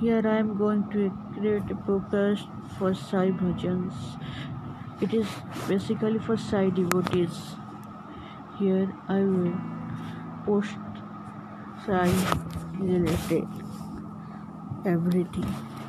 Here I am going to create a podcast for Sai Bhajans. It is basically for Sai devotees. Here I will post Sai related everything.